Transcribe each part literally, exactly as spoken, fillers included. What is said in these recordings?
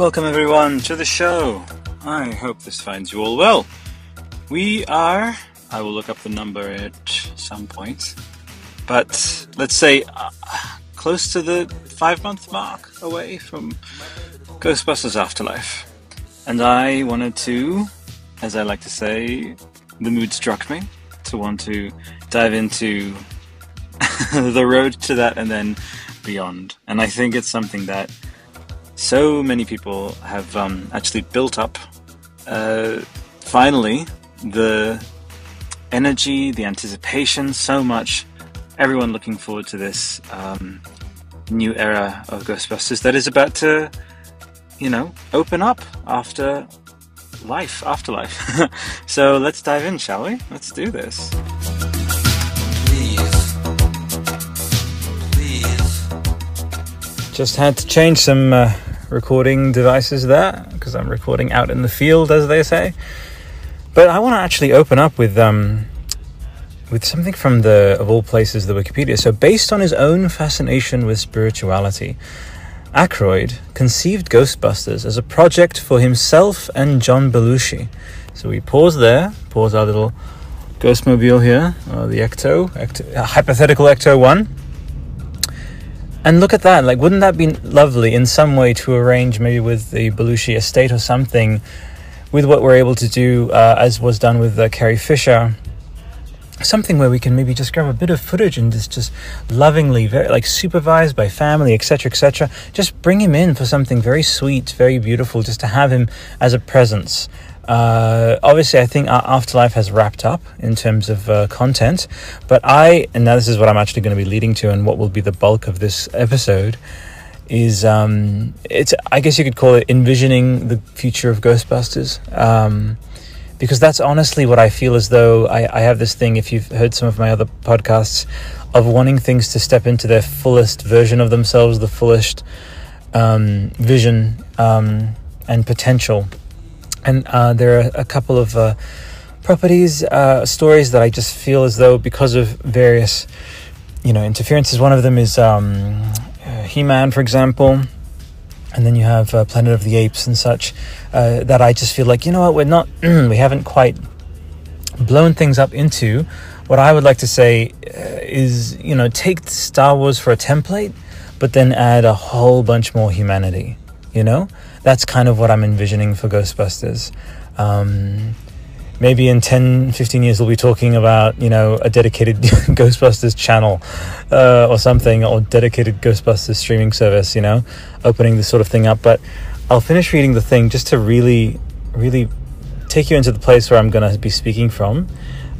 Welcome everyone to the show. I hope this finds you all well. We are, I will look up the number at some point, but let's say uh, close to the five month mark away from Ghostbusters Afterlife. And I wanted to, as I like to say, the mood struck me to want to dive into the road to that and then beyond. And I think it's something that so many people have um, actually built up. Uh, finally, the energy, the anticipation, so much. Everyone looking forward to this um, new era of Ghostbusters that is about to, you know, open up after life, afterlife. So let's dive in, shall we? Let's do this. Just had to change some uh, recording devices there because I'm recording out in the field, as they say. But I want to actually open up with um, with something from the, of all places, the Wikipedia. So, based on his own fascination with spirituality, Aykroyd conceived Ghostbusters as a project for himself and John Belushi. So we pause there, pause our little Ghostmobile here, or the Ecto, Ecto uh, hypothetical Ecto one. And look at that, like, wouldn't that be lovely in some way to arrange maybe with the Belushi estate or something with what we're able to do, uh, as was done with uh, Carrie Fisher, something where we can maybe just grab a bit of footage and just, just lovingly, very, like, supervised by family, et cetera, et cetera, just bring him in for something very sweet, very beautiful, just to have him as a presence. Uh, obviously, I think our afterlife has wrapped up in terms of uh, content, but I, and now this is what I'm actually going to be leading to and what will be the bulk of this episode, is, um, it's, I guess you could call it envisioning the future of Ghostbusters, um, because that's honestly what I feel as though I, I have this thing, if you've heard some of my other podcasts, of wanting things to step into their fullest version of themselves, the fullest um, vision um, and potential. And uh, there are a couple of uh, properties, uh, stories that I just feel as though, because of various, you know, interferences. One of them is um, uh, He-Man, for example, and then you have uh, Planet of the Apes and such. Uh, that I just feel like, you know what, we're not, we haven't quite blown things up into what I would like to say uh, is, you know, take Star Wars for a template, but then add a whole bunch more humanity. You know, that's kind of what I'm envisioning for Ghostbusters. Um, maybe in ten, fifteen years, we'll be talking about, you know, a dedicated Ghostbusters channel uh, or something, or dedicated Ghostbusters streaming service, you know, opening this sort of thing up. But I'll finish reading the thing just to really, really take you into the place where I'm going to be speaking from.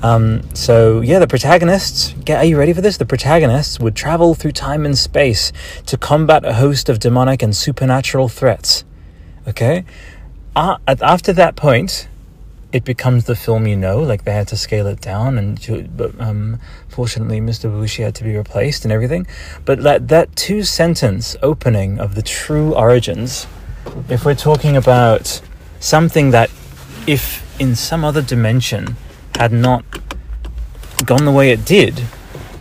Um, so, yeah, the protagonists, get, are you ready for this? The protagonists would travel through time and space to combat a host of demonic and supernatural threats. Okay? Uh, after that point, it becomes the film you know, like they had to scale it down, and but, um, fortunately Mister Belushi had to be replaced and everything. But that, that two-sentence opening of the true origins, if we're talking about something that, if in some other dimension had not gone the way it did.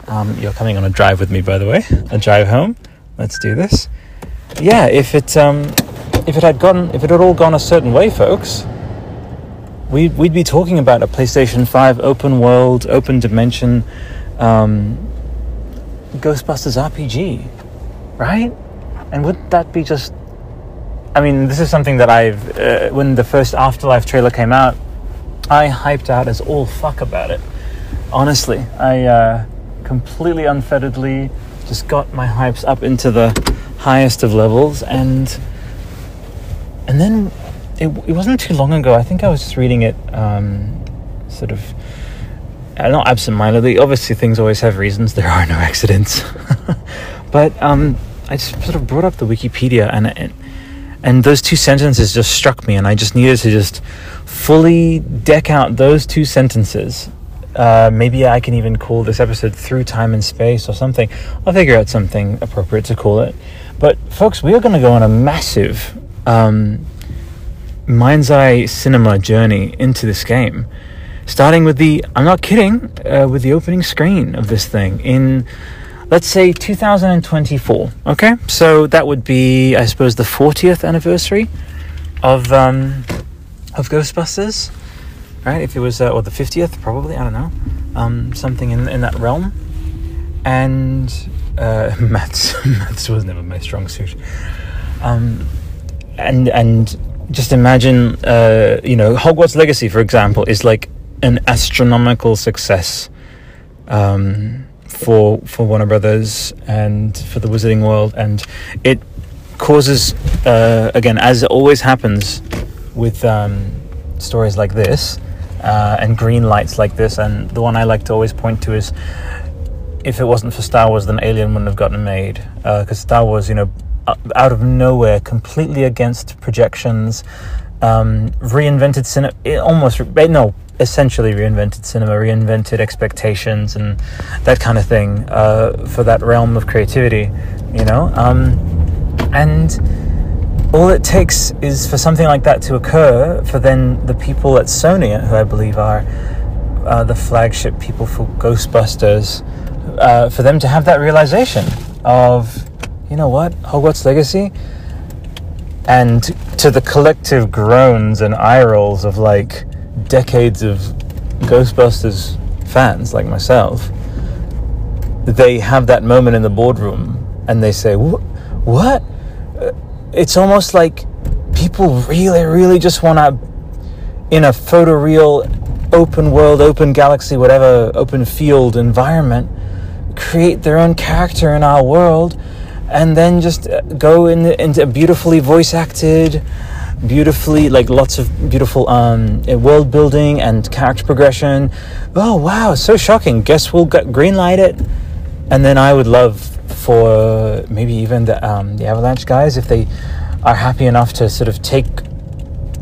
Um, you're coming on a drive with me, by the way. A drive home. Let's do this. Yeah, if it um, if it had gone, if it had all gone a certain way, folks, we'd we'd be talking about a PlayStation five open world, open dimension, um, Ghostbusters R P G, right? And wouldn't that be just? I mean, this is something that I've uh, when the first Afterlife trailer came out, I hyped out as all fuck about it. Honestly, I uh, completely unfetteredly just got my hypes up into the highest of levels, and and then it, it wasn't too long ago. I think I was just reading it, um, sort of uh, not absent-mindedly. Obviously, things always have reasons. There are no accidents, but um, I just sort of brought up the Wikipedia, and and. And those two sentences just struck me, and I just needed to just fully deck out those two sentences. Uh, maybe I can even call this episode Through Time and Space or something. I'll figure out something appropriate to call it. But, folks, we are going to go on a massive um, mind's eye cinema journey into this game. Starting with the, I'm not kidding, uh, with the opening screen of this thing in let's say two thousand twenty-four, okay? So that would be, I suppose, the fortieth anniversary of um, of Ghostbusters, right? If it was, uh, or the fiftieth, probably, I don't know, um, something in in that realm. And uh, maths, maths was never my strong suit. Um, and and just imagine, uh, you know, Hogwarts Legacy, for example, is like an astronomical success um, for for Warner Brothers and for the Wizarding World, and it causes, uh, again, as always happens with um, stories like this uh, and green lights like this. And the one I like to always point to is, if it wasn't for Star Wars, then Alien wouldn't have gotten made, because uh, Star Wars, you know, out of nowhere, completely against projections, um, reinvented cinema, almost, re- no, essentially reinvented cinema, reinvented expectations and that kind of thing uh, for that realm of creativity, you know? Um, and all it takes is for something like that to occur, for then the people at Sony, who I believe are uh, the flagship people for Ghostbusters, uh, for them to have that realization of, you know what, Hogwarts Legacy, and to the collective groans and eye rolls of, like, decades of Ghostbusters fans like myself, they have that moment in the boardroom and they say, what? It's almost like people really, really just want to, in a photoreal, open world, open galaxy, whatever, open field environment, create their own character in our world, and then just go in the, into a beautifully voice acted, beautifully, like, lots of beautiful um, world building and character progression. Oh wow, so shocking. Guess we'll g- green light it. And then I would love for maybe even the, um, the Avalanche guys, if they are happy enough to sort of take,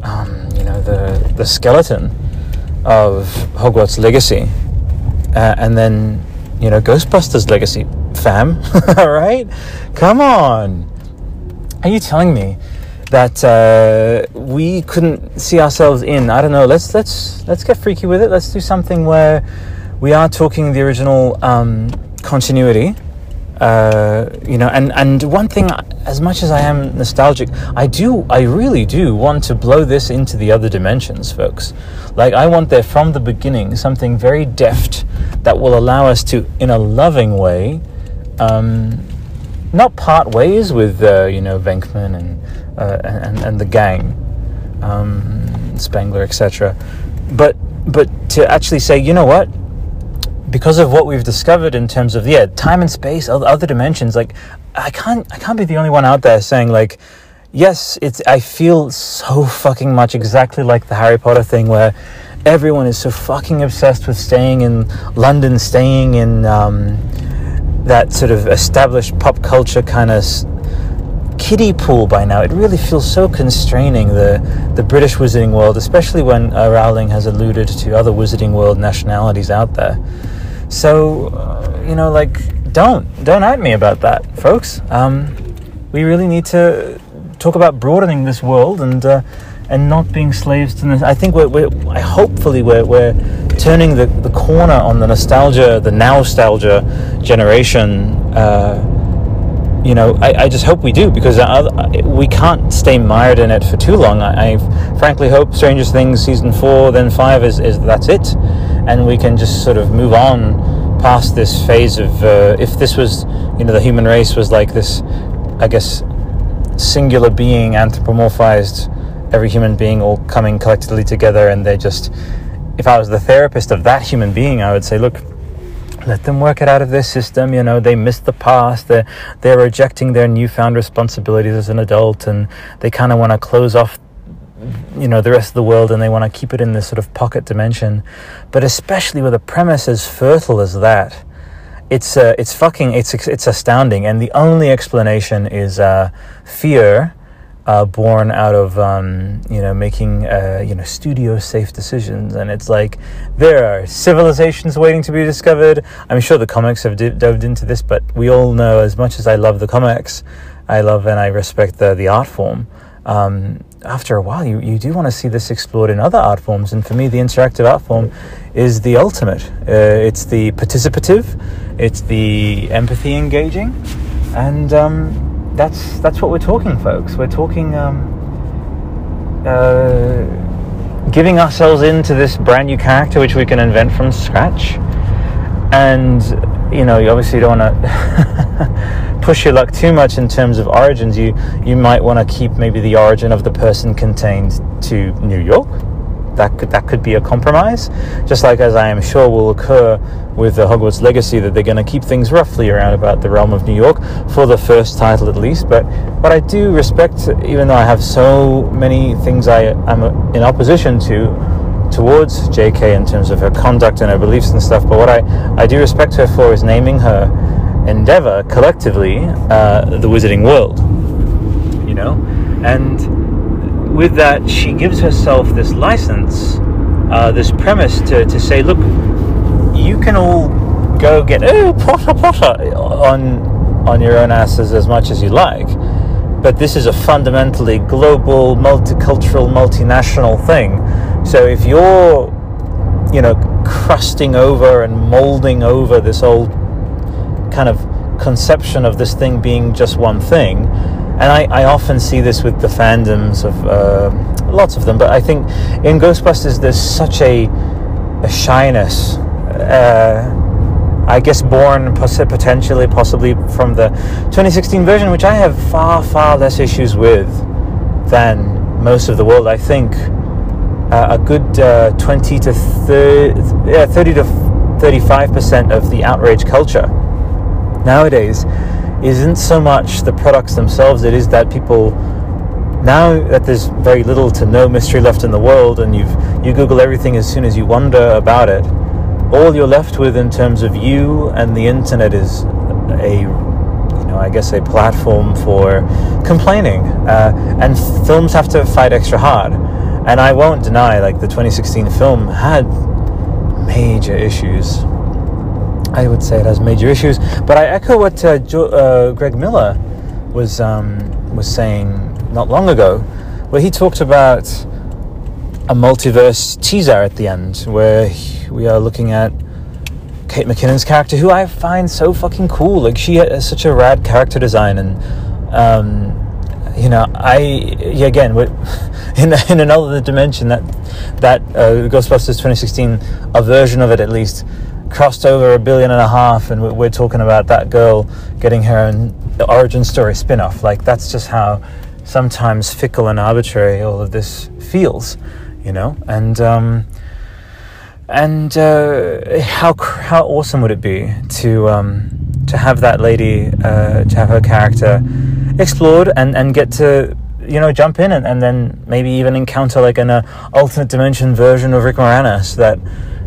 um, you know, the, the skeleton of Hogwarts Legacy uh, and then, you know, Ghostbusters Legacy, fam. All right, come on. Are you telling me that uh, we couldn't see ourselves in? I don't know. Let's let's let's get freaky with it. Let's do something where we are talking the original um, continuity. Uh, you know, and and one thing, as much as I am nostalgic, I do, I really do want to blow this into the other dimensions, folks. Like, I want there from the beginning something very deft that will allow us to, in a loving way, Um, not part ways with uh, you know, Venkman and, uh, and and the gang, um, Spengler, et cetera. But but to actually say, you know what, because of what we've discovered in terms of yeah, time and space, other dimensions. Like, I can't I can't be the only one out there saying, like, yes, it's, I feel so fucking much exactly like the Harry Potter thing, where everyone is so fucking obsessed with staying in London, staying in. Um, that sort of established pop culture kind of kiddie pool by now. It really feels so constraining, the the British Wizarding World, especially when uh, Rowling has alluded to other Wizarding World nationalities out there. So, uh, you know, like, don't, don't at me about that, folks. Um, we really need to talk about broadening this world and uh, and not being slaves to this. I think we're, we're hopefully we're, we're turning the, the corner on the nostalgia, the nowstalgia generation. Uh, you know, I, I just hope we do, because I, we can't stay mired in it for too long. I, I frankly hope Stranger Things season four, then five is, is that's it, and we can just sort of move on past this phase of uh, if this was, you know, the human race was like this, I guess, singular being anthropomorphized. Every human being all coming collectively together, and they just, if I was the therapist of that human being, I would say, look, let them work it out of their system. You know, they missed the past, they're, they're rejecting their newfound responsibilities as an adult, and they kind of want to close off, you know, the rest of the world, and they want to keep it in this sort of pocket dimension. But especially with a premise as fertile as that, it's uh, it's fucking, it's it's astounding. And the only explanation is uh, fear, Uh, born out of, um, you know, making, uh, you know, studio-safe decisions. And it's like, there are civilizations waiting to be discovered. I'm sure the comics have d- dove into this, but we all know, as much as I love the comics, I love and I respect the, the art form. um, after a while, you, you do want to see this explored in other art forms. And for me, the interactive art form is the ultimate. Uh, it's the participative, it's the empathy engaging, and um, that's that's what we're talking, folks. We're talking um, uh, giving ourselves into this brand new character which we can invent from scratch. And you know, you obviously don't want to push your luck too much in terms of origins. You you might want to keep maybe the origin of the person contained to New York. That could that could be a compromise. Just like as I am sure will occur with the Hogwarts Legacy, that they're going to keep things roughly around about the realm of New York for the first title at least. But what I do respect, even though I have so many things I am in opposition to, towards J K in terms of her conduct and her beliefs and stuff, but what I, I do respect her for is naming her endeavor collectively uh, the Wizarding World, you know, and with that she gives herself this license, uh, this premise to, to say, look, you can all go get oh, Potter Potter on on your own asses as much as you like, but this is a fundamentally global, multicultural, multinational thing. So if you're, you know, crusting over and molding over this old kind of conception of this thing being just one thing, and I, I often see this with the fandoms of uh, lots of them, but I think in Ghostbusters there's such a, a shyness, uh, I guess born potentially, possibly from the twenty sixteen version, which I have far, far less issues with than most of the world, I think. Uh, a good uh, twenty to thirty, thirty to thirty-five percent of the outrage culture nowadays isn't so much the products themselves. It is that people, now that there's very little to no mystery left in the world, and you've you Google everything as soon as you wonder about it, all you're left with in terms of you and the internet is a I guess a platform for complaining, uh, and films have to fight extra hard. And I won't deny, like, the twenty sixteen film had major issues. I would say it has major issues, but I echo what uh, jo- uh, Greg Miller was um, was saying not long ago, where he talked about a multiverse teaser at the end, where he, we are looking at Kate McKinnon's character, who I find so fucking cool. Like, she has such a rad character design, and um, you know, I again we're in in another dimension that that uh, Ghostbusters twenty sixteen, a version of it at least, crossed over a billion and a half, and we're, we're talking about that girl getting her own origin story spin-off. Like, that's just how sometimes fickle and arbitrary all of this feels, you know, and. Um, And uh, how how awesome would it be to um, to have that lady, uh, to have her character explored and, and get to, you know, jump in and, and then maybe even encounter like an uh, alternate dimension version of Rick Moranis, that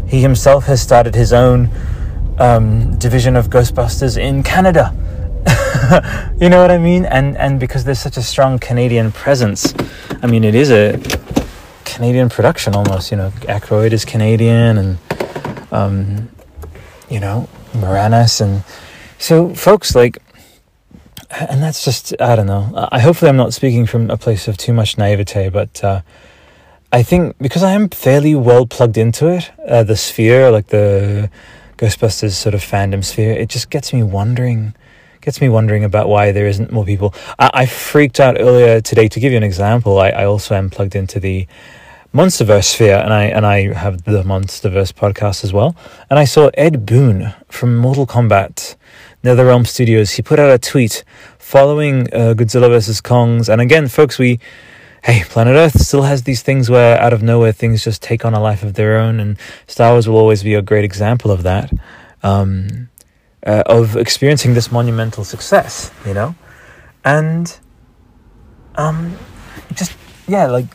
he himself has started his own um, division of Ghostbusters in Canada. You know what I mean? And and because there's such a strong Canadian presence, I mean, it is a Canadian production almost, you know. Aykroyd is Canadian, and um, you know, Moranis, and so folks, like, and that's just, I don't know, I hopefully I'm not speaking from a place of too much naivete, but uh, I think because I am fairly well plugged into it, uh, the sphere, like the Ghostbusters sort of fandom sphere, it just gets me wondering gets me wondering about why there isn't more people. I, I freaked out earlier today. To give you an example, I, I also am plugged into the Monsterverse sphere, and I and I have the Monsterverse podcast as well. And I saw Ed Boon from Mortal Kombat, NetherRealm Studios. He put out a tweet following uh, Godzilla versus. Kong's. And again, folks, we, hey, planet Earth still has these things where out of nowhere things just take on a life of their own, and Star Wars will always be a great example of that, um, uh, of experiencing this monumental success, you know, and um, just, yeah, like,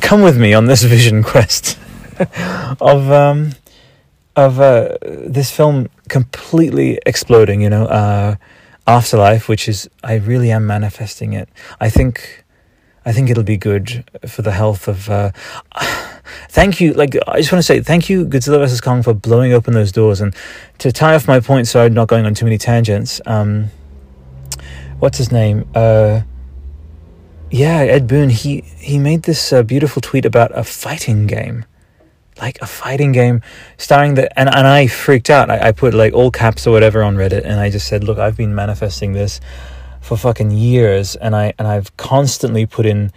come with me on this vision quest of um, of uh, this film completely exploding, you know, uh, Afterlife, which is, I really am manifesting it. I think I think it'll be good for the health of. Uh, thank you, like, I just want to say thank you, Godzilla versus. Kong, for blowing open those doors. And to tie off my point, so I'm not going on too many tangents. Um, what's his name? Uh, yeah, Ed Boon, he, he made this uh, beautiful tweet about a fighting game. Like, a fighting game starring the... And, and I freaked out. I, I put, like, all caps or whatever on Reddit, and I just said, look, I've been manifesting this for fucking years, and, I, and I've constantly put in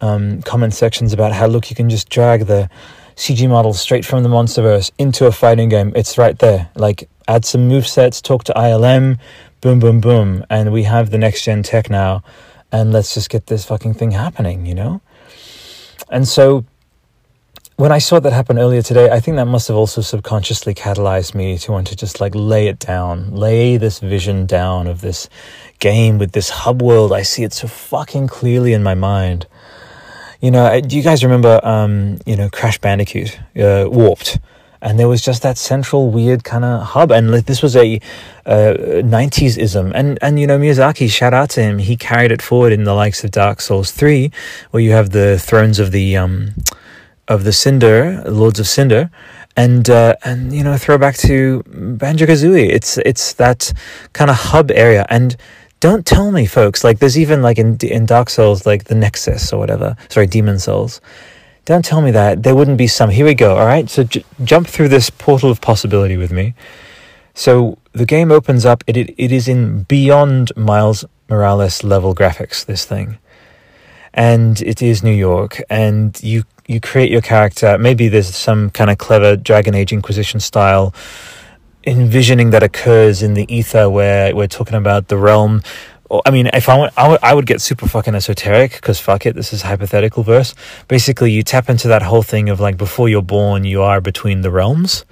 um, comment sections about how, look, you can just drag the C G models straight from the Monsterverse into a fighting game. It's right there. Like, add some movesets, talk to I L M, boom, boom, boom, and we have the next-gen tech now, and let's just get this fucking thing happening, you know? And so... when I saw that happen earlier today, I think that must have also subconsciously catalyzed me to want to just like lay it down, lay this vision down of this game with this hub world. I see it so fucking clearly in my mind. You know, do you guys remember, um, you know, Crash Bandicoot, uh, Warped? And there was just that central weird kind of hub. And this was a uh, nineties-ism. And, and, you know, Miyazaki, shout out to him. He carried it forward in the likes of Dark Souls three, where you have the thrones of the... Um, of the Cinder, Lords of Cinder, and, uh, and you know, throwback to Banjo-Kazooie. It's it's that kind of hub area. And don't tell me, folks, like, there's even, like, in in Dark Souls, like, the Nexus or whatever. Sorry, Demon Souls. Don't tell me that. There wouldn't be some. Here we go, all right? So j- jump through this portal of possibility with me. So the game opens up. It, it It is in beyond Miles Morales-level graphics, this thing. And it is New York, and you you create your character. Maybe there's some kind of clever Dragon Age Inquisition style envisioning that occurs in the ether where we're talking about the realm. I mean, if I, want, I, w- I would get super fucking esoteric because fuck it, this is hypothetical verse. Basically, you tap into that whole thing of like before you're born, you are between the realms,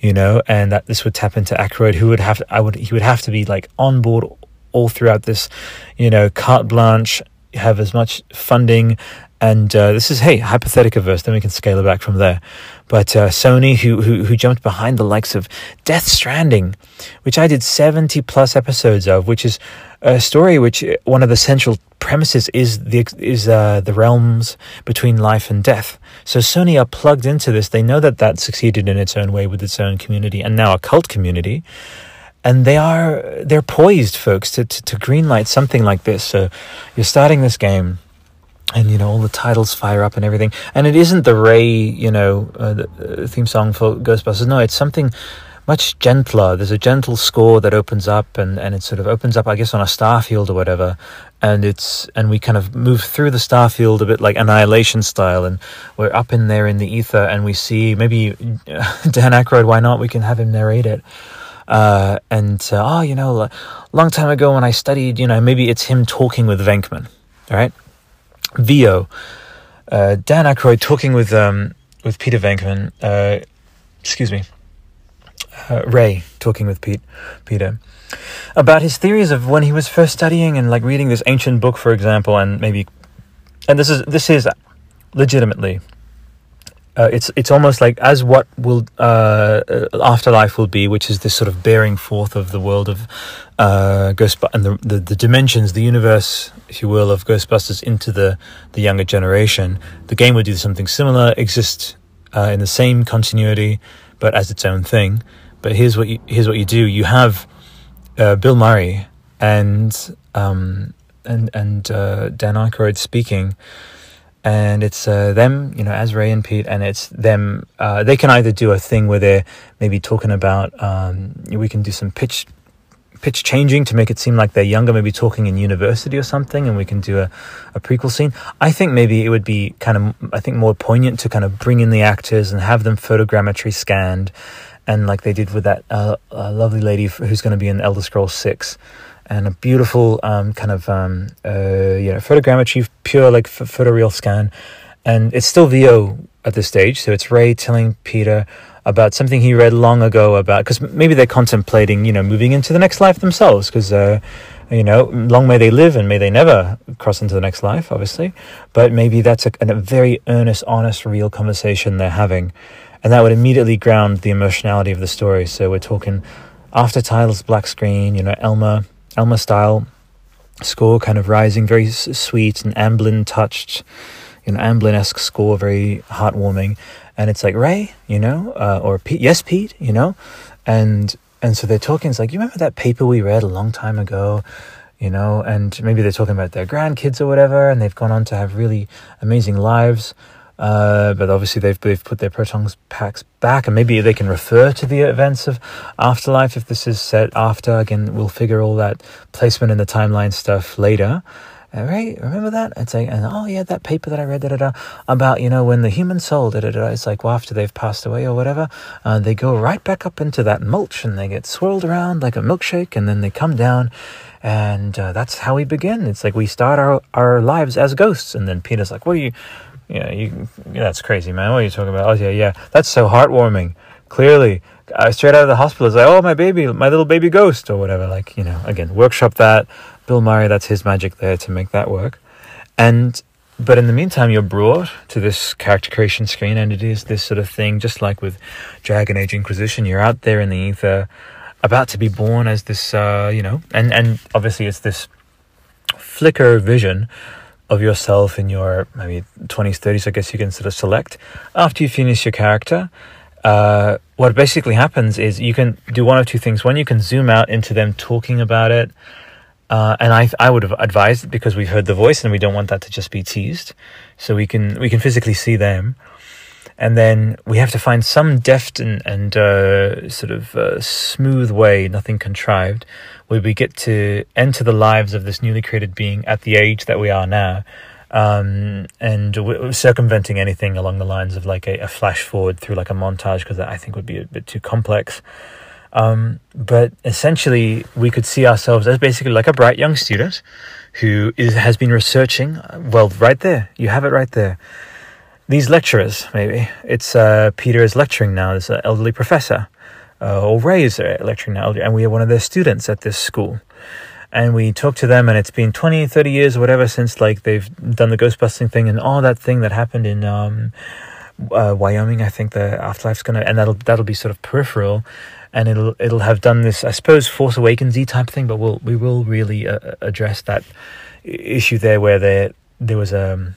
you know, and that this would tap into Aykroyd, who would have to, I would he would have to be like on board all throughout this, you know, carte blanche, have as much funding. And uh, this is, hey, hypothetical-verse, then we can scale it back from there. But uh, Sony, who, who who jumped behind the likes of Death Stranding, which I did seventy-plus episodes of, which is a story which one of the central premises is the is uh, the realms between life and death. So Sony are plugged into this. They know that that succeeded in its own way with its own community and now a cult community. And they are, they're poised, folks, to, to, to greenlight something like this. So you're starting this game. And, you know, all the titles fire up and everything. And it isn't the Ray, you know, uh, the, uh, theme song for Ghostbusters. No, it's something much gentler. There's a gentle score that opens up and, and it sort of opens up, I guess, on a star field or whatever. And it's and we kind of move through the star field a bit like Annihilation style. And we're up in there in the ether and we see maybe Dan Aykroyd, why not? We can have him narrate it. Uh, and, uh, oh, you know, a long time ago when I studied, you know, maybe it's him talking with Venkman, all right? Vio, uh, Dan Aykroyd talking with um, with Peter Venkman. Uh, excuse me, uh, Ray talking with Pete, Peter about his theories of when he was first studying and like reading this ancient book, for example, and maybe, and this is this is legitimately. Uh, it's it's almost like as what will uh, afterlife will be, which is this sort of bearing forth of the world of uh, Ghostbusters and the, the the dimensions, the universe, if you will, of Ghostbusters into the, the younger generation. The game would do something similar, exist uh, in the same continuity, but as its own thing. But here's what you, here's what you do: you have uh, Bill Murray and um, and and uh, Dan Aykroyd speaking. And it's uh, them, you know, as Ray and Pete, and it's them. Uh, they can either do a thing where they're maybe talking about, um, we can do some pitch pitch changing to make it seem like they're younger, maybe talking in university or something, and we can do a, a prequel scene. I think maybe it would be kind of, I think, more poignant to kind of bring in the actors and have them photogrammetry scanned, and like they did with that uh, uh, lovely lady who's going to be in Elder Scrolls six. And a beautiful um, kind of um, uh, you know, photogrammetry, pure like f- photoreal scan. And it's still V O at this stage. So it's Ray telling Peter about something he read long ago about... because maybe they're contemplating, you know, moving into the next life themselves. Because, uh, you know, long may they live and may they never cross into the next life, obviously. But maybe that's a, a very earnest, honest, real conversation they're having. And that would immediately ground the emotionality of the story. So we're talking after titles, black screen, you know, Elmer... Elmer style score, kind of rising, very s- sweet and Amblin touched, you know, Amblin-esque score, very heartwarming. And it's like, Ray, you know, uh, or Pete, yes, Pete, you know, and and so they're talking. It's like, you remember that paper we read a long time ago? you know, and maybe they're talking about their grandkids or whatever, and they've gone on to have really amazing lives. Uh, but obviously they've, they've put their proton packs back, and maybe they can refer to the events of Afterlife if this is set after. Again, we'll figure all that placement in the timeline stuff later. All right, remember that? It's like, and oh yeah, that paper that I read, da da da, about, you know, when the human soul, da da da, it's like, well, after they've passed away or whatever, uh, they go right back up into that mulch and they get swirled around like a milkshake, and then they come down, and uh, that's how we begin. It's like we start our, our lives as ghosts. And then Peter's like, what are you, you know, you, that's crazy, man. What are you talking about? Oh yeah, yeah, that's so heartwarming. Clearly, uh, straight out of the hospital, it's like, oh, my baby, my little baby ghost or whatever. Like, you know, again, workshop that. Bill Murray, that's his magic there to make that work. And but in the meantime, you're brought to this character creation screen, and it is this sort of thing, just like with Dragon Age Inquisition, you're out there in the ether, about to be born as this, uh, you know, and, and obviously it's this flicker vision of yourself in your maybe twenties, thirties, I guess you can sort of select. After you finish your character, uh, what basically happens is you can do one of two things. One, you can zoom out into them talking about it. Uh, and I I would have advised it, because we've heard the voice and we don't want that to just be teased. So we can we can physically see them. And then we have to find some deft and, and uh, sort of uh, smooth way, nothing contrived, where we get to enter the lives of this newly created being at the age that we are now. Um, and we're circumventing anything along the lines of like a, a flash forward through like a montage, because that I think would be a bit too complex. Um, but essentially we could see ourselves as basically like a bright young student who is, has been researching. Well, right there, you have it right there. These lecturers, maybe it's, uh, Peter is lecturing now, this elderly professor, uh, or Ray is lecturing now, and we are one of their students at this school, and we talk to them, and it's been twenty, thirty years or whatever since like they've done the ghostbusting thing and all that thing that happened in, um, uh, Wyoming. I think the afterlife's going to, and that'll, that'll be sort of peripheral. And it'll it'll have done this, I suppose, Force Awakens-y type thing, but we'll we will really uh, address that issue there, where there there was um,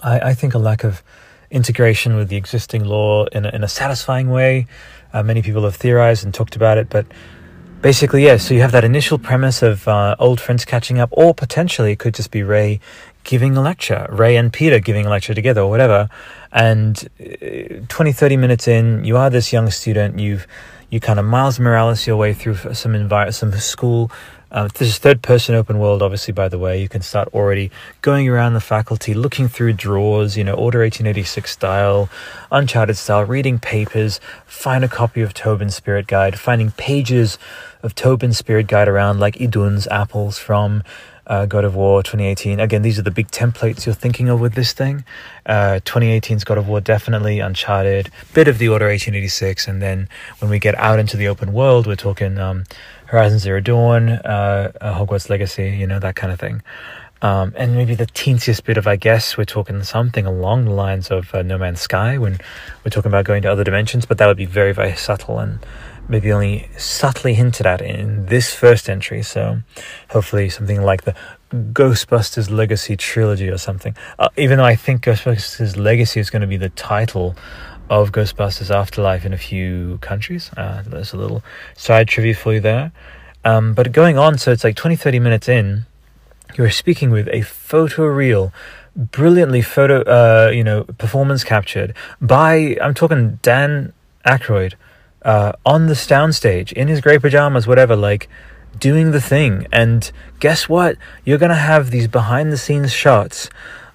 I, I think a lack of integration with the existing law in a, in a satisfying way. Uh, many people have theorized and talked about it, but basically, yeah. So you have that initial premise of uh, old friends catching up, or potentially it could just be Ray giving a lecture, Ray and Peter giving a lecture together, or whatever. And twenty, thirty minutes in, you are this young student, you've You kind of Miles Morales your way through some environment, some school. Uh, this is third-person open world, obviously, by the way. You can start already going around the faculty, looking through drawers, you know, Order eighteen eighty-six style, Uncharted style, reading papers, find a copy of Tobin's Spirit Guide, finding pages of Tobin's Spirit Guide around, like Idun's apples from uh, God of War twenty eighteen. Again, these are the big templates you're thinking of with this thing. Uh, twenty eighteen's God of War, definitely, Uncharted, bit of the Order eighteen eighty-six, and then when we get out into the open world, we're talking um, Horizon Zero Dawn, uh, uh, Hogwarts Legacy, you know, that kind of thing. Um, and maybe the teensiest bit of, I guess, we're talking something along the lines of uh, No Man's Sky, when we're talking about going to other dimensions, but that would be very, very subtle and maybe only subtly hinted at in this first entry. So hopefully something like the Ghostbusters Legacy trilogy or something. Uh, even though I think Ghostbusters Legacy is going to be the title of Ghostbusters Afterlife in a few countries. Uh, there's a little side trivia for you there. Um, but going on, so it's like twenty, thirty minutes in, you're speaking with a photoreal, brilliantly photo, uh, you know, performance captured by, I'm talking Dan Aykroyd, Uh, on the soundstage, in his grey pajamas, whatever, like, doing the thing. And guess what? You're going to have these behind-the-scenes shots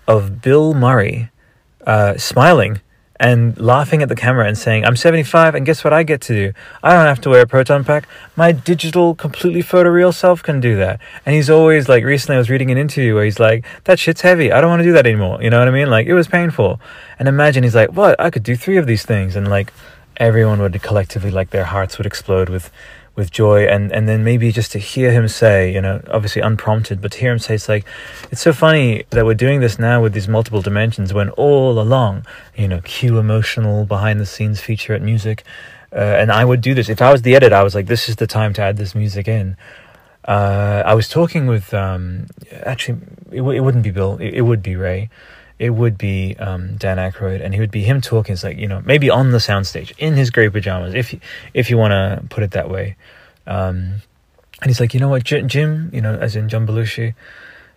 of Bill Murray uh, smiling and laughing at the camera and saying, I'm seventy-five, and guess what I get to do? I don't have to wear a proton pack. My digital, completely photoreal self can do that. And he's always, like, recently I was reading an interview where he's like, that shit's heavy. I don't want to do that anymore. You know what I mean? Like, it was painful. And imagine, he's like, what? I could do three of these things. And, like, everyone would collectively, like, their hearts would explode with with joy. And and then maybe just to hear him say, you know, obviously unprompted, but to hear him say, it's like, it's so funny that we're doing this now with these multiple dimensions, when all along, you know, cue emotional behind the scenes feature at music, uh, and I would do this if I was the edit. I was like, this is the time to add this music in. uh I was talking with um actually it, w it wouldn't be Bill, it, it would be Ray. It would be um, Dan Aykroyd, and he would be him talking. It's like, you know, maybe on the soundstage in his grey pajamas, if you, if you want to put it that way. Um, And he's like, you know what, Jim, you know, as in John Belushi,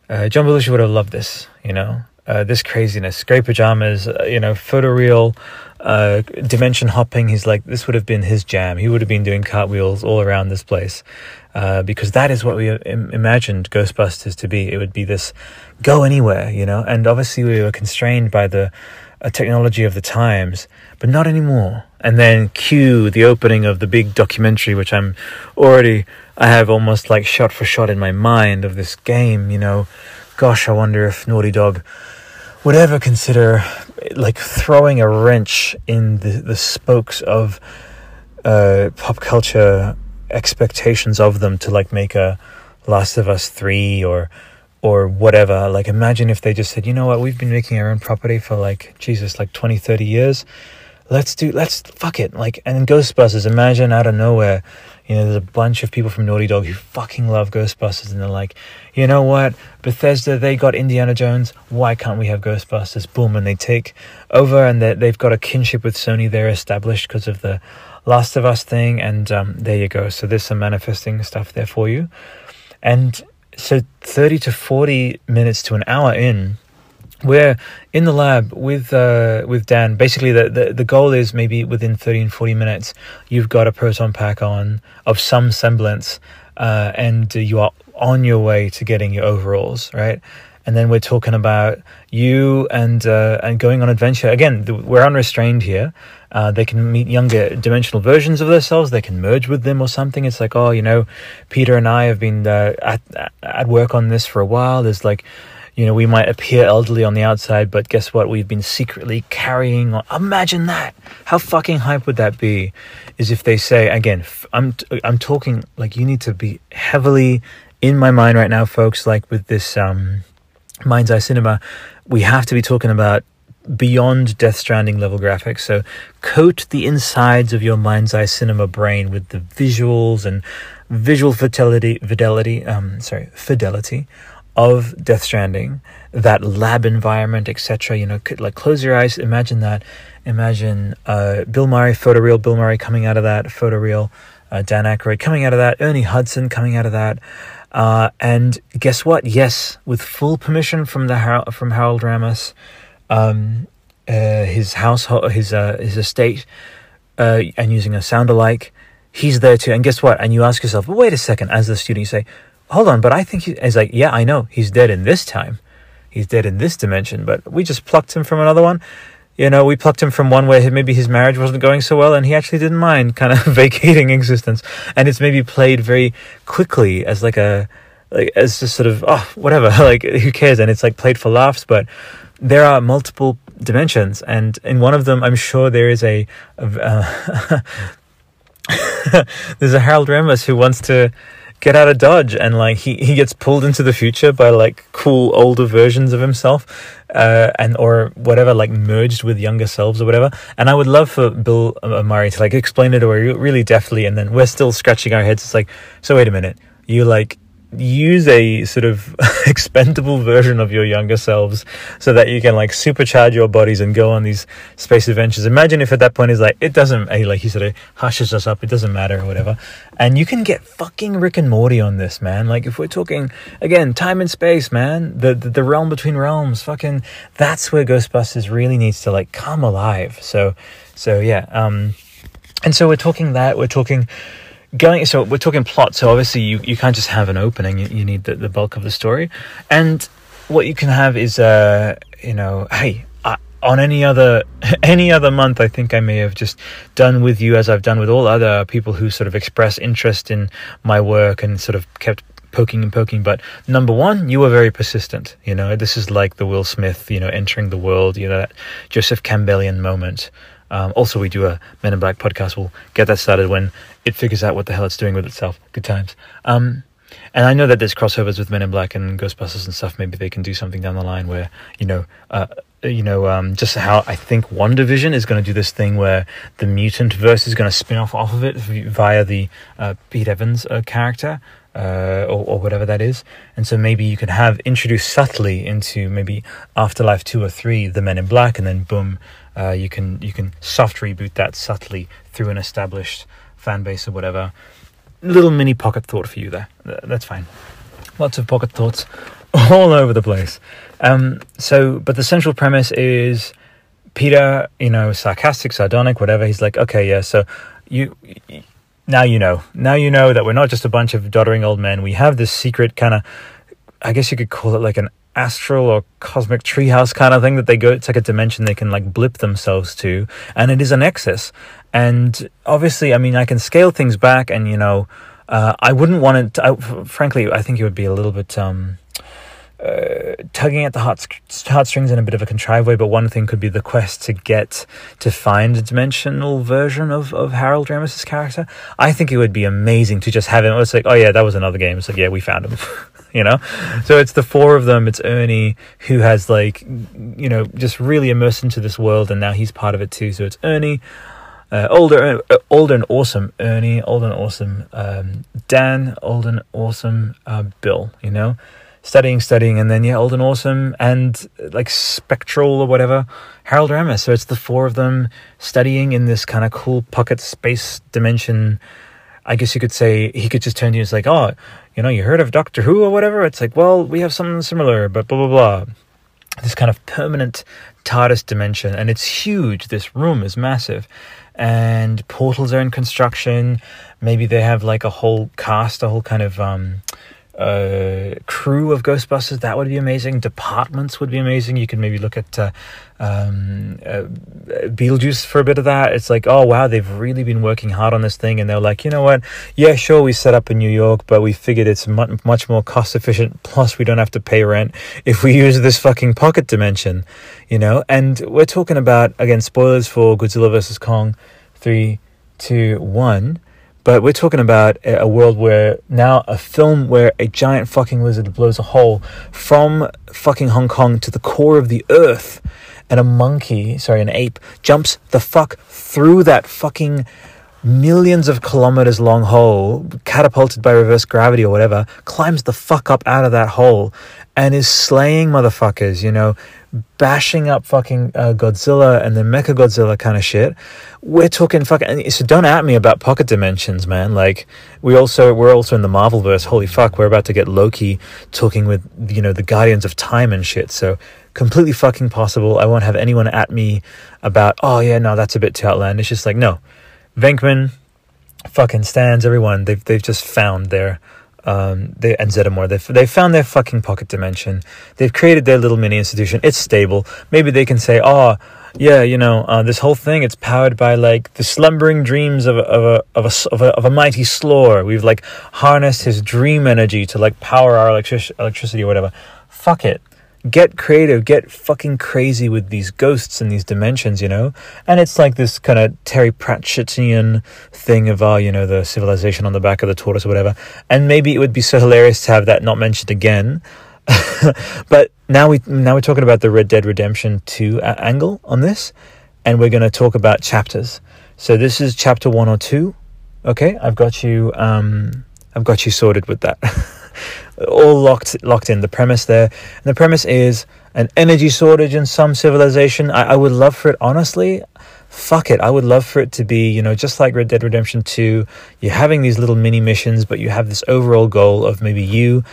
uh, John Belushi would have loved this, you know, uh, this craziness, grey pajamas, uh, you know, photoreal, uh, dimension hopping. He's like, this would have been his jam. He would have been doing cartwheels all around this place, uh, because that is what we im- imagined Ghostbusters to be. It would be this go anywhere, you know, and obviously we were constrained by the uh, technology of the times, but not anymore. And then cue the opening of the big documentary, which I'm already... I have almost like shot for shot in my mind of this game, you know. Gosh, I wonder if Naughty Dog would ever consider like throwing a wrench in the, the spokes of uh, pop culture expectations of them to like make a Last of Us three or or whatever. Like imagine if they just said, you know what, we've been making our own property for like, Jesus, like twenty, thirty years. Let's do, let's, fuck it. Like, and Ghostbusters, imagine out of nowhere, you know, there's a bunch of people from Naughty Dog who fucking love Ghostbusters, and they're like, you know what, Bethesda, they got Indiana Jones, why can't we have Ghostbusters? Boom, and they take over, and they've got a kinship with Sony they're established because of the Last of Us thing, and um, there you go. So there's some manifesting stuff there for you. And so thirty to forty minutes to an hour in, we're in the lab with uh, with Dan. Basically, the, the, the goal is maybe within thirty and forty minutes, you've got a proton pack on of some semblance, uh, and you are on your way to getting your overalls, right? And then we're talking about you and uh, and going on adventure. Again, the, we're unrestrained here. Uh, they can meet younger dimensional versions of themselves. They can merge with them or something. It's like, oh, you know, Peter and I have been uh, at at work on this for a while. There's like... You know, we might appear elderly on the outside, but guess what? We've been secretly carrying on. Imagine that. How fucking hype would that be? Is if they say, again, f- I'm t- I'm talking, like, you need to be heavily in my mind right now, folks, like with this um, Mind's Eye Cinema. We have to be talking about beyond Death Stranding level graphics. So coat the insides of your Mind's Eye Cinema brain with the visuals and visual fidelity, fidelity um, sorry, fidelity. of Death Stranding, that lab environment, et cetera. You know, like close your eyes, imagine that. Imagine uh, Bill Murray, photoreal Bill Murray coming out of that, photoreal uh, Dan Aykroyd coming out of that, Ernie Hudson coming out of that. Uh, and guess what? Yes, with full permission from the Har- from Harold Ramis, um, uh, his household, his uh, his estate, uh, and using a sound alike, he's there too. And guess what? And you ask yourself, well, wait a second, as the student, you say, hold on, but I think he's like, yeah, I know, he's dead in this time. He's dead in this dimension, but we just plucked him from another one. You know, we plucked him from one where maybe his marriage wasn't going so well, and he actually didn't mind kind of vacating existence. And it's maybe played very quickly as like a, like as just sort of, oh, whatever, like, who cares? And it's like played for laughs, but there are multiple dimensions. And in one of them, I'm sure there is a, uh, there's a Harold Ramis who wants to get out of Dodge, and like he, he gets pulled into the future by like cool older versions of himself, uh, and or whatever, like merged with younger selves or whatever. And I would love for Bill Murray to like explain it away really deftly, and then we're still scratching our heads. It's like, so wait a minute, you like use a sort of expendable version of your younger selves so that you can like supercharge your bodies and go on these space adventures. Imagine if at that point is like, it doesn't, like he sort of hushes us up, it doesn't matter or whatever. And you can get fucking Rick and Morty on this, man. Like if we're talking again time and space, man, the the, the realm between realms, fucking that's where Ghostbusters really needs to like come alive. So so yeah, um and so we're talking that we're talking Going, so we're talking plot, so obviously you, you can't just have an opening, you, you need the, the bulk of the story. And what you can have is, uh, you know, hey, I, on any other any other month, I think I may have just done with you as I've done with all other people who sort of express interest in my work and sort of kept poking and poking. But number one, you were very persistent, you know, this is like the Will Smith, you know, entering the world, you know, that Joseph Campbellian moment. Um, also, we do a Men in Black podcast. We'll get that started when it figures out what the hell it's doing with itself. Good times. Um, and I know that there's crossovers with Men in Black and Ghostbusters and stuff. Maybe they can do something down the line where, you know, uh, you know, um, just how I think WandaVision is going to do this thing where the mutant verse is going to spin off off of it via the uh, Pete Evans uh, character. Uh, or, or whatever that is. And so maybe you could have introduced subtly into maybe Afterlife two or three, the Men in Black, and then boom, uh, you can you can soft reboot that subtly through an established fan base or whatever. little mini pocket thought for you there. That's fine. Lots of pocket thoughts all over the place. Um, so, but the central premise is Peter, you know, sarcastic, sardonic, whatever. He's like, okay, yeah, so you... you Now you know. Now you know that we're not just a bunch of doddering old men. We have this secret kind of, I guess you could call it like an astral or cosmic treehouse kind of thing that they go, it's like a dimension they can like blip themselves to. And it is an nexus. And obviously, I mean, I can scale things back and, you know, uh, I wouldn't want it, I, frankly, I think it would be a little bit... Um, Uh, tugging at the heart, heartstrings in a bit of a contrived way, but one thing could be the quest to get to find a dimensional version of, of Harold Ramis' character. I think it would be amazing to just have him. It's like, oh yeah, that was another game. It's like, yeah, we found him. You know, so it's the four of them. It's Ernie, who has like, you know, just really immersed into this world, and now he's part of it too. So it's Ernie, uh, older, uh, older and awesome Ernie, older and awesome um, Dan, older and awesome uh, Bill. You know. Studying, studying, and then, yeah, old and awesome, and, like, spectral or whatever, Harold Ramis. So it's the four of them studying in this kind of cool pocket space dimension. I guess you could say he could just turn to you and say, like, oh, you know, you heard of Doctor Who or whatever? It's like, well, we have something similar, but blah, blah, blah. This kind of permanent TARDIS dimension, and it's huge. This room is massive. And portals are in construction. Maybe they have, like, a whole cast, a whole kind of... um uh crew of Ghostbusters. That would be amazing. Departments would be amazing. You could maybe look at uh, um uh, Beetlejuice for a bit of that. It's like, oh wow, they've really been working hard on this thing, and they're like, you know what, yeah, sure, we set up in New York, but we figured it's much much more cost efficient, plus we don't have to pay rent if we use this fucking pocket dimension, you know. And we're talking about, again, spoilers for Godzilla versus. Kong, three two one. But we're talking about a world where now a film where a giant fucking lizard blows a hole from fucking Hong Kong to the core of the earth. And a monkey, sorry, an ape, jumps the fuck through that fucking millions of kilometers long hole, catapulted by reverse gravity or whatever, climbs the fuck up out of that hole and is slaying motherfuckers, you know, bashing up fucking uh, Godzilla and the Mecha Godzilla kind of shit. We're talking fucking... So don't at me about pocket dimensions, man. Like, we also, we're also in the Marvelverse. Holy fuck, we're about to get Loki talking with, you know, the Guardians of Time and shit. So completely fucking possible. I won't have anyone at me about, oh, yeah, no, that's a bit too outlandish. It's just like, no. Venkman, fucking Stans, everyone, they've, they've just found their... Um, they, and Zeddemore, they've, they've found their fucking pocket dimension. They've created their little mini institution. It's stable. Maybe they can say, oh, yeah, you know, uh, this whole thing, it's powered by, like, the slumbering dreams of a, of a, of a, of a, of a mighty Slore. We've, like, harnessed his dream energy to, like, power our electric- electricity or whatever. Fuck it. Get creative. Get fucking crazy with these ghosts and these dimensions, you know? And it's like this kind of Terry Pratchettian thing of, uh, you know, the civilization on the back of the tortoise or whatever. And maybe it would be so hilarious to have that not mentioned again. But now, we, now we're talking about the Red Dead Redemption two uh, angle on this. And we're going to talk about chapters. So this is chapter one or two. Okay, I've got you, um, I've got you sorted with that. All locked locked in, the premise there. And the premise is an energy shortage in some civilization. I, I would love for it, honestly, fuck it. I would love for it to be, you know, just like Red Dead Redemption two. You're having these little mini missions, but you have this overall goal of maybe you,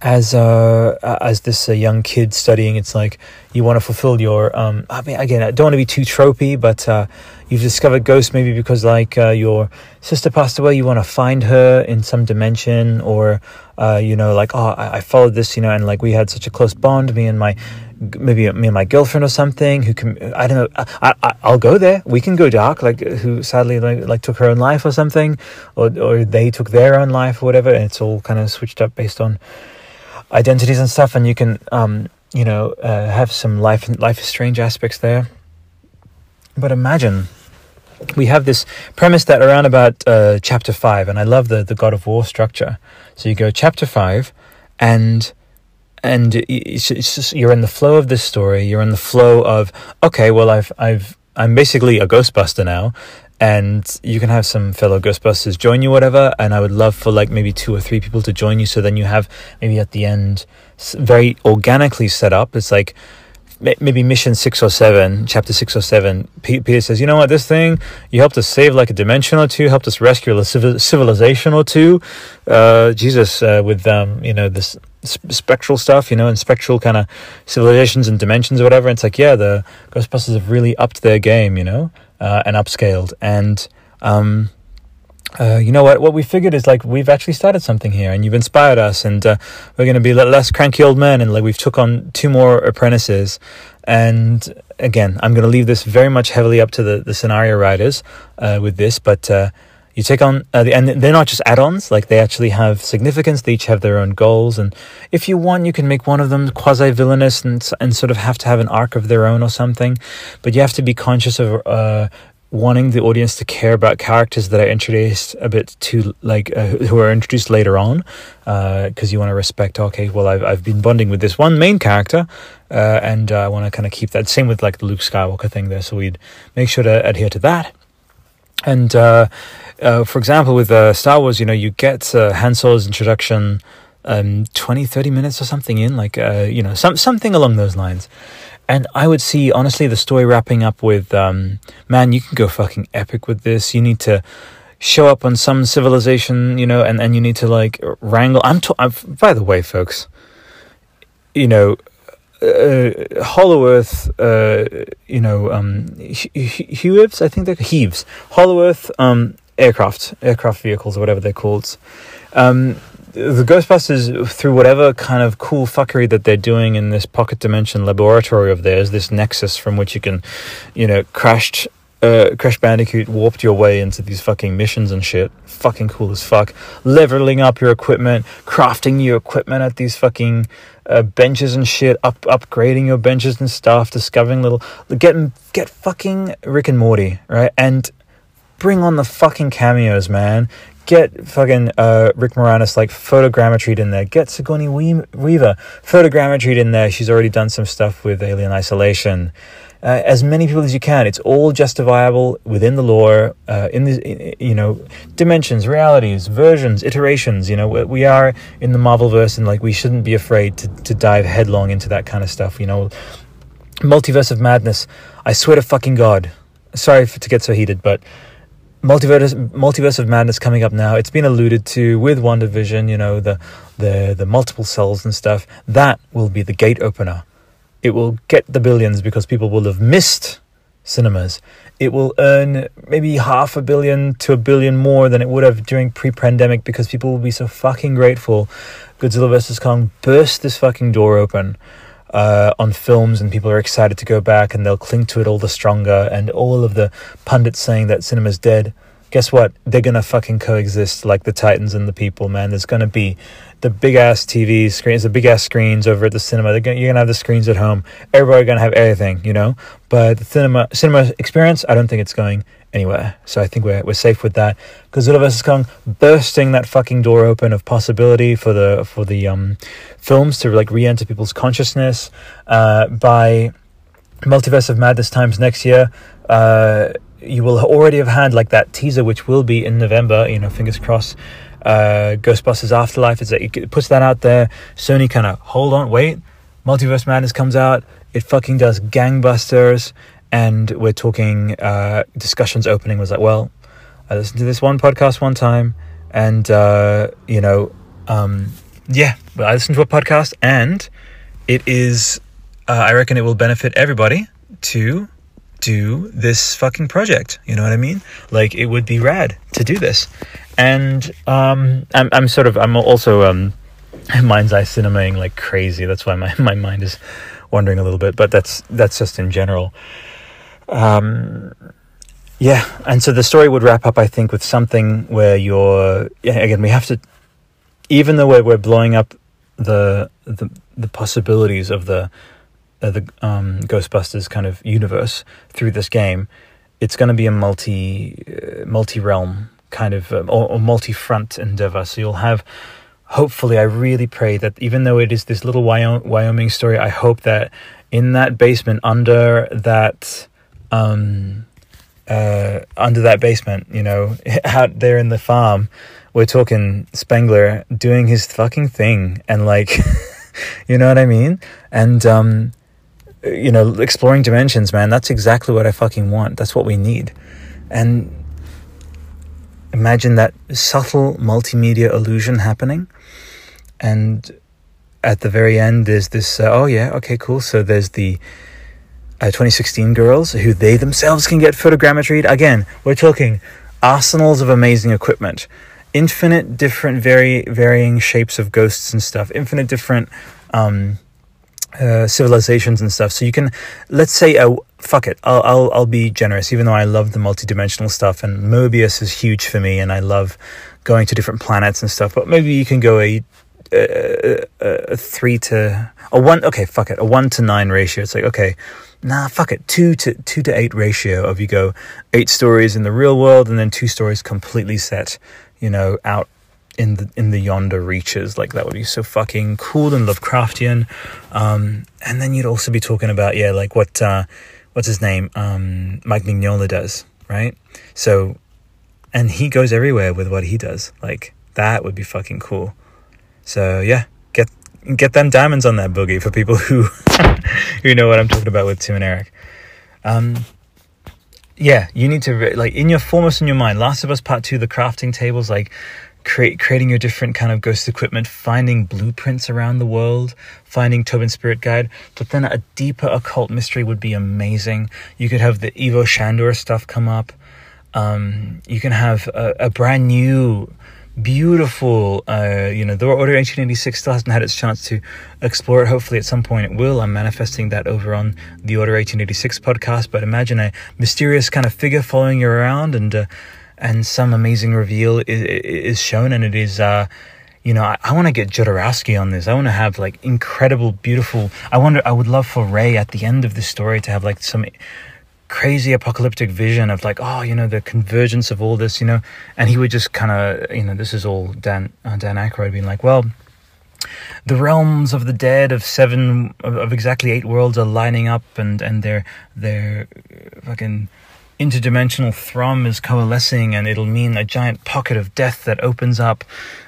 as uh, as this uh, young kid studying, it's like you want to fulfill your... Um, I mean, again, I don't want to be too tropey, but... Uh, You've discovered ghosts maybe because, like, uh, your sister passed away. You want to find her in some dimension, or, uh, you know, like, oh, I-, I followed this, you know, and, like, we had such a close bond, me and my, maybe me and my girlfriend or something, who can, I don't know, I- I- I'll go there. We can go dark, like, who sadly, like, like took her own life or something, or or they took their own life or whatever, and it's all kind of switched up based on identities and stuff, and you can, um, you know, uh, have some life, life is strange aspects there. But imagine... We have this premise that around about uh, chapter five, and I love the, the God of War structure. So you go chapter five, and and it's, it's just, you're in the flow of this story. You're in the flow of, okay, well, I've I've I'm basically a Ghostbuster now, and you can have some fellow Ghostbusters join you, whatever. And I would love for, like, maybe two or three people to join you. So then you have maybe at the end very organically set up. It's like, maybe mission six or seven, chapter six or seven, Peter says, you know what, this thing, you helped us save like a dimension or two, helped us rescue a civil- civilization or two. Uh, Jesus, uh, with, um, you know, this spectral stuff, you know, and spectral kind of civilizations and dimensions or whatever. And it's like, yeah, the Ghostbusters have really upped their game, you know, uh, and upscaled. And, um, Uh, you know what? What we figured is like we've actually started something here, and you've inspired us, and uh, we're going to be less cranky old men, and like we've took on two more apprentices. And again, I'm going to leave this very much heavily up to the, the scenario writers uh, with this, but uh, you take on uh, the, and they're not just add-ons; like they actually have significance. They each have their own goals, and if you want, you can make one of them quasi-villainous and and sort of have to have an arc of their own or something. But you have to be conscious of. Uh, wanting the audience to care about characters that are introduced a bit too, like, uh, who are introduced later on, because uh, you want to respect, okay, well, I've, I've been bonding with this one main character, uh, and uh, I want to kind of keep that. Same with, like, the Luke Skywalker thing there, so we'd make sure to adhere to that. And, uh, uh, for example, with uh, Star Wars, you know, you get uh, Han Solo's introduction um, twenty, thirty minutes or something in, like, uh, you know, some something along those lines. And I would see, honestly, the story wrapping up with, um, man, you can go fucking epic with this. You need to show up on some civilization, you know, and, and you need to, like, wrangle. I'm, ta- I'm by the way, folks, you know, uh, Hollow Earth, uh, you know, um, he- he- heaves, I think they're heaves, Hollow Earth um, aircraft, aircraft vehicles or whatever they're called. Um, The Ghostbusters, through whatever kind of cool fuckery that they're doing in this pocket dimension laboratory of theirs, this nexus from which you can, you know, crashed, uh, Crash Bandicoot warped your way into these fucking missions and shit. Fucking cool as fuck. Leveling up your equipment, crafting your equipment at these fucking uh, benches and shit, up upgrading your benches and stuff, discovering little... Get, get fucking Rick and Morty, right? And bring on the fucking cameos, man. Get fucking uh, Rick Moranis, like, photogrammetried in there. Get Sigourney Weaver photogrammetried in there. She's already done some stuff with Alien Isolation. Uh, as many people as you can. It's all justifiable within the lore, uh, in the, you know, dimensions, realities, versions, iterations. You know, we are in the Marvelverse, and, like, we shouldn't be afraid to, to dive headlong into that kind of stuff. You know, Multiverse of Madness. I swear to fucking God. Sorry for, to get so heated, but... Multiverse, Multiverse of Madness coming up now. It's been alluded to with WandaVision, you know, the, the the multiple cells and stuff. That will be the gate opener. It will get the billions because people will have missed cinemas. It will earn maybe half a billion to a billion more than it would have during pre-pandemic because people will be so fucking grateful. Godzilla versus. Kong burst this fucking door open. Uh, on films, and people are excited to go back, and they'll cling to it all the stronger. And all of the pundits saying that cinema's dead, guess what? They're gonna fucking coexist like the titans and the people, man. There's gonna be the big ass T V screens, the big ass screens over at the cinema. They're gonna, you're gonna have the screens at home. Everybody's gonna have everything, you know. But the cinema cinema experience, I don't think it's going anywhere. So I think we're we're safe with that. Godzilla versus. Kong bursting that fucking door open of possibility for the for the um. films to, like, re-enter people's consciousness uh, by Multiverse of Madness times next year. Uh, you will already have had, like, that teaser, which will be in November, you know, fingers crossed. Uh, Ghostbusters Afterlife, is that it puts that out there. Sony kind of, hold on, wait. Multiverse Madness comes out. It fucking does gangbusters. And we're talking uh, discussions opening was like, well, I listened to this one podcast one time. And, uh, you know... Um, Yeah, but I listened to a podcast, and it is, uh, I reckon it will benefit everybody to do this fucking project. You know what I mean? Like, it would be rad to do this. And um, I'm, I'm sort of, I'm also um, mind's eye cinemaing like crazy. That's why my, my mind is wandering a little bit, but that's, that's just in general. Um... Yeah, and so the story would wrap up, I think, with something where you're, yeah, again, we have to, even though we're, we're blowing up the, the the possibilities of the uh, the um, Ghostbusters kind of universe through this game, it's going to be a multi uh, multi realm kind of um, or, or multi front endeavor. So you'll have, hopefully, I really pray that even though it is this little Wyoming, Wyoming story, I hope that in that basement under that. Um, uh, under that basement, you know, out there in the farm, we're talking Spengler doing his fucking thing and, like, you know what I mean? And, um, you know, exploring dimensions, man. That's exactly what I fucking want. That's what we need. And imagine that subtle multimedia illusion happening. And at the very end, there's this, uh, oh yeah, okay, cool. So there's the uh, twenty sixteen girls who they themselves can get photogrammetried. Again, we're talking arsenals of amazing equipment. Infinite different very varying shapes of ghosts and stuff. Infinite different um, uh, civilizations and stuff. So you can, let's say, uh, fuck it. I'll, I'll I'll be generous. Even though I love the multidimensional stuff and Mobius is huge for me, and I love going to different planets and stuff. But maybe you can go a a, a, a three to a one. Okay, fuck it. A one to nine ratio. It's like, okay. Nah, fuck it, two to two to eight ratio of you go eight stories in the real world and then two stories completely set, you know, out in the in the yonder reaches. Like, that would be so fucking cool and Lovecraftian. Um, and then you'd also be talking about, yeah, like what, uh, what's his name? Um, Mike Mignola does, right? So, and he goes everywhere with what he does. Like, that would be fucking cool. So, yeah. Get them diamonds on that boogie for people who who know what I'm talking about with Tim and Eric. Um, yeah, you need to, re- like, in your foremost in your mind, Last of Us Part two, the crafting tables, like, create, creating your different kind of ghost equipment, finding blueprints around the world, finding Tobin's Spirit Guide. But then a deeper occult mystery would be amazing. You could have the Ivo Shandor stuff come up. Um, you can have a, a brand new... beautiful, uh, you know, the Order eighteen eighty-six still hasn't had its chance to explore it. Hopefully at some point it will. I'm manifesting that over on the Order eighteen eighty-six podcast. But imagine a mysterious kind of figure following you around, and uh, and some amazing reveal is, is shown. And it is, uh, you know, I, I want to get Jodorowsky on this. I want to have, like, incredible, beautiful... I wonder, I would love for Ray at the end of this story to have, like, some... crazy apocalyptic vision of, like, oh, you know, the convergence of all this, you know, and he would just kind of, you know, this is all Dan uh, Dan Aykroyd being like, well, the realms of the dead of seven of, of exactly eight worlds are lining up, and and their their fucking interdimensional thrum is coalescing, and it'll mean a giant pocket of death that opens up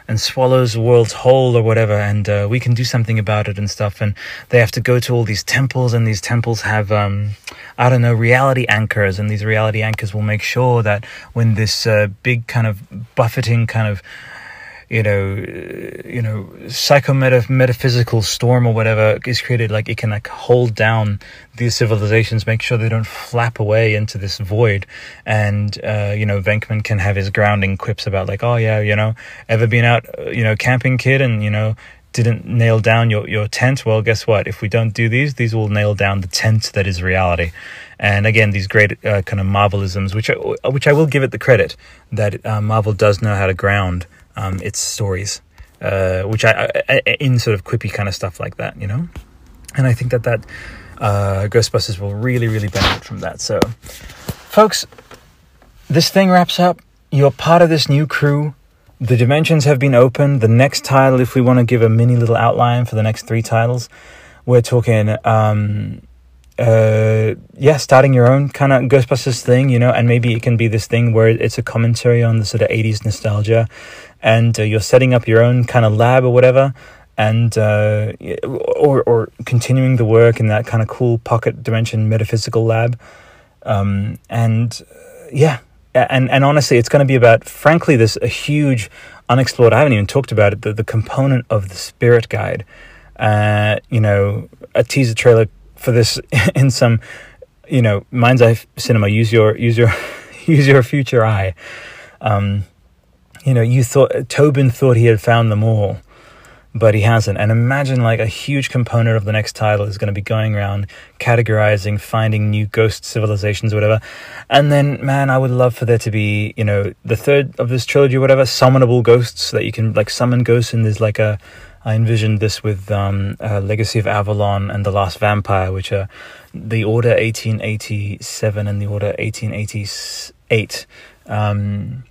and swallows the world's whole or whatever, and uh, we can do something about it and stuff. And they have to go to all these temples, and these temples have um I don't know reality anchors, and these reality anchors will make sure that when this uh, big kind of buffeting kind of you know, you know, psychometaphysical storm or whatever is created, like, it can, like, hold down these civilizations, make sure they don't flap away into this void. And, uh, you know, Venkman can have his grounding quips about, like, oh, yeah, you know, ever been out, you know, camping, kid, and, you know, didn't nail down your, your tent? Well, guess what? If we don't do these, these will nail down the tent that is reality. And again, these great uh, kind of Marvelisms, which I, which I will give it the credit that uh, Marvel does know how to ground Um, its stories, uh, which I, I, I in sort of quippy kind of stuff like that, you know. And I think that that uh, Ghostbusters will really, really benefit from that. So, folks, this thing wraps up. You're part of this new crew. The dimensions have been opened. The next title, if we want to give a mini little outline for the next three titles, we're talking, um, uh, yeah, starting your own kind of Ghostbusters thing, you know, and maybe it can be this thing where it's a commentary on the sort of eighties nostalgia. And uh, you're setting up your own kind of lab or whatever, and uh, or or continuing the work in that kind of cool pocket dimension metaphysical lab, um, and uh, yeah, and and honestly, it's going to be about, frankly, this a huge unexplored. I haven't even talked about it. The, the component of the spirit guide, uh, you know, a teaser trailer for this in some, you know, mind's eye cinema. Use your use your use your future eye. Um, You know, you thought Tobin thought he had found them all, but he hasn't. And imagine, like, a huge component of the next title is going to be going around categorizing, finding new ghost civilizations, or whatever. And then, man, I would love for there to be, you know, the third of this trilogy, or whatever, summonable ghosts that you can, like, summon ghosts. And there's like a, I envisioned this with um, uh, Legacy of Avalon and The Last Vampire, which are the Order eighteen eighty-seven and the Order eighteen eighty-eight. Um...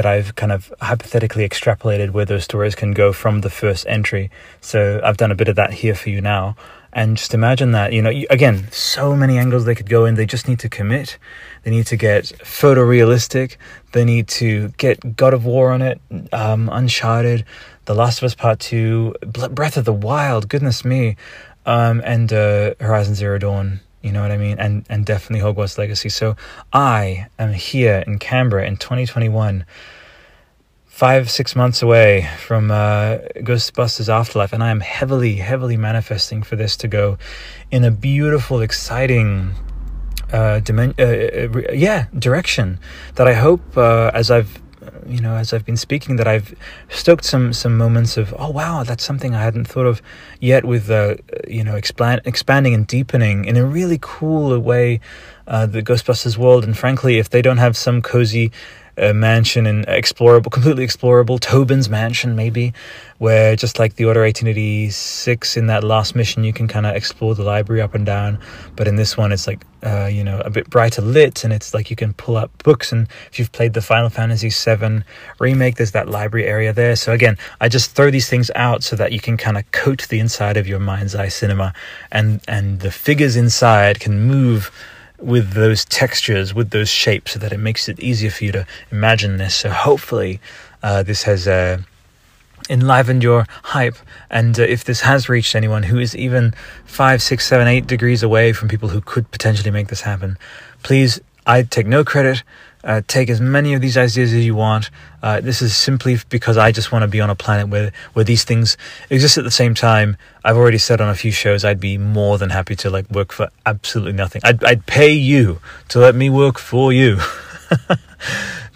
that I've kind of hypothetically extrapolated where those stories can go from the first entry. So I've done a bit of that here for you now. And just imagine that, you know, you, again, so many angles they could go in. They just need to commit. They need to get photorealistic. They need to get God of War on it, um, Uncharted, The Last of Us Part two, Breath of the Wild, goodness me. um, and uh, Horizon Zero Dawn, you know what I mean? And and definitely Hogwarts Legacy. So I am here in Canberra in twenty twenty-one, five, six months away from uh, Ghostbusters Afterlife, and I am heavily, heavily manifesting for this to go in a beautiful, exciting uh, dimen- uh, uh, yeah, direction that I hope, uh, as I've you know, as I've been speaking, that I've stoked some, some moments of, oh, wow, that's something I hadn't thought of yet with, uh, you know, expand, expanding and deepening in a really cool way, uh, the Ghostbusters world. And frankly, if they don't have some cozy uh, mansion and explorable, completely explorable, Tobin's mansion, maybe, where just like the Order eighteen eighty-six in that last mission, you can kind of explore the library up and down. But in this one, it's like, uh, you know, a bit brighter lit, and it's like you can pull up books. And if you've played the Final Fantasy seven remake, there's that library area there. So again, I just throw these things out so that you can kind of coat the inside of your mind's eye cinema, and, and the figures inside can move with those textures, with those shapes, so that it makes it easier for you to imagine this. So hopefully uh, this has... Uh, enlivened your hype, and uh, if this has reached anyone who is even five six seven eight degrees away from people who could potentially make this happen, please, I take no credit. Uh, take as many of these ideas as you want. Uh, this is simply because I just want to be on a planet where where these things exist at the same time. I've already said on a few shows I'd be more than happy to like work for absolutely nothing. I'd, I'd pay you to let me work for you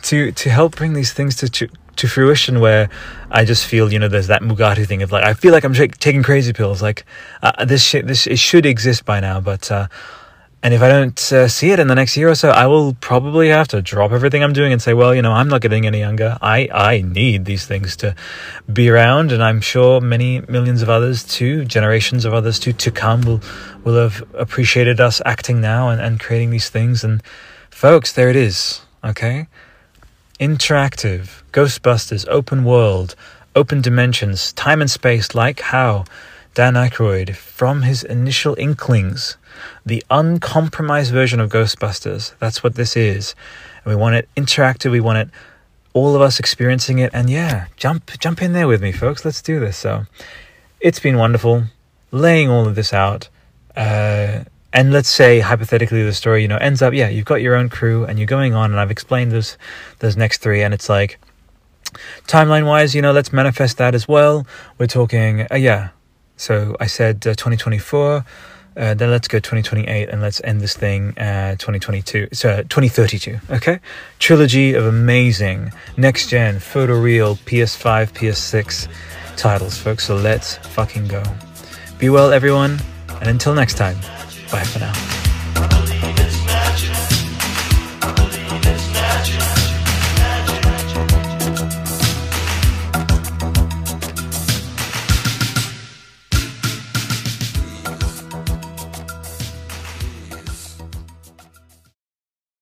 to to help bring these things to ch- to fruition, where I just feel, you know, there's that Mugatu thing of like, I feel like I'm t- taking crazy pills, like uh, this shit this it should exist by now, but uh and if I don't uh, see it in the next year or so, I will probably have to drop everything I'm doing and say, well, you know, I'm not getting any younger. I, I need these things to be around. And I'm sure many millions of others too, generations of others too, to come will, will have appreciated us acting now and, and creating these things. And folks, there it is. Okay. Interactive, Ghostbusters, open world, open dimensions, time and space, like how Dan Aykroyd, from his initial inklings, the uncompromised version of Ghostbusters, that's what this is. And we want it interactive, we want it, all of us experiencing it, and yeah, jump, jump in there with me, folks, let's do this. So, it's been wonderful, laying all of this out, uh... and let's say, hypothetically, the story, you know, ends up, yeah, you've got your own crew and you're going on, and I've explained those, those next three, and it's like, timeline-wise, you know, let's manifest that as well. We're talking, uh, yeah, so I said uh, twenty twenty-four, uh, then let's go twenty twenty-eight, and let's end this thing uh, twenty twenty-two, so twenty thirty-two, okay? Trilogy of amazing next-gen, photoreal, P S five, P S six titles, folks, so let's fucking go. Be well, everyone, and until next time. Bye for now.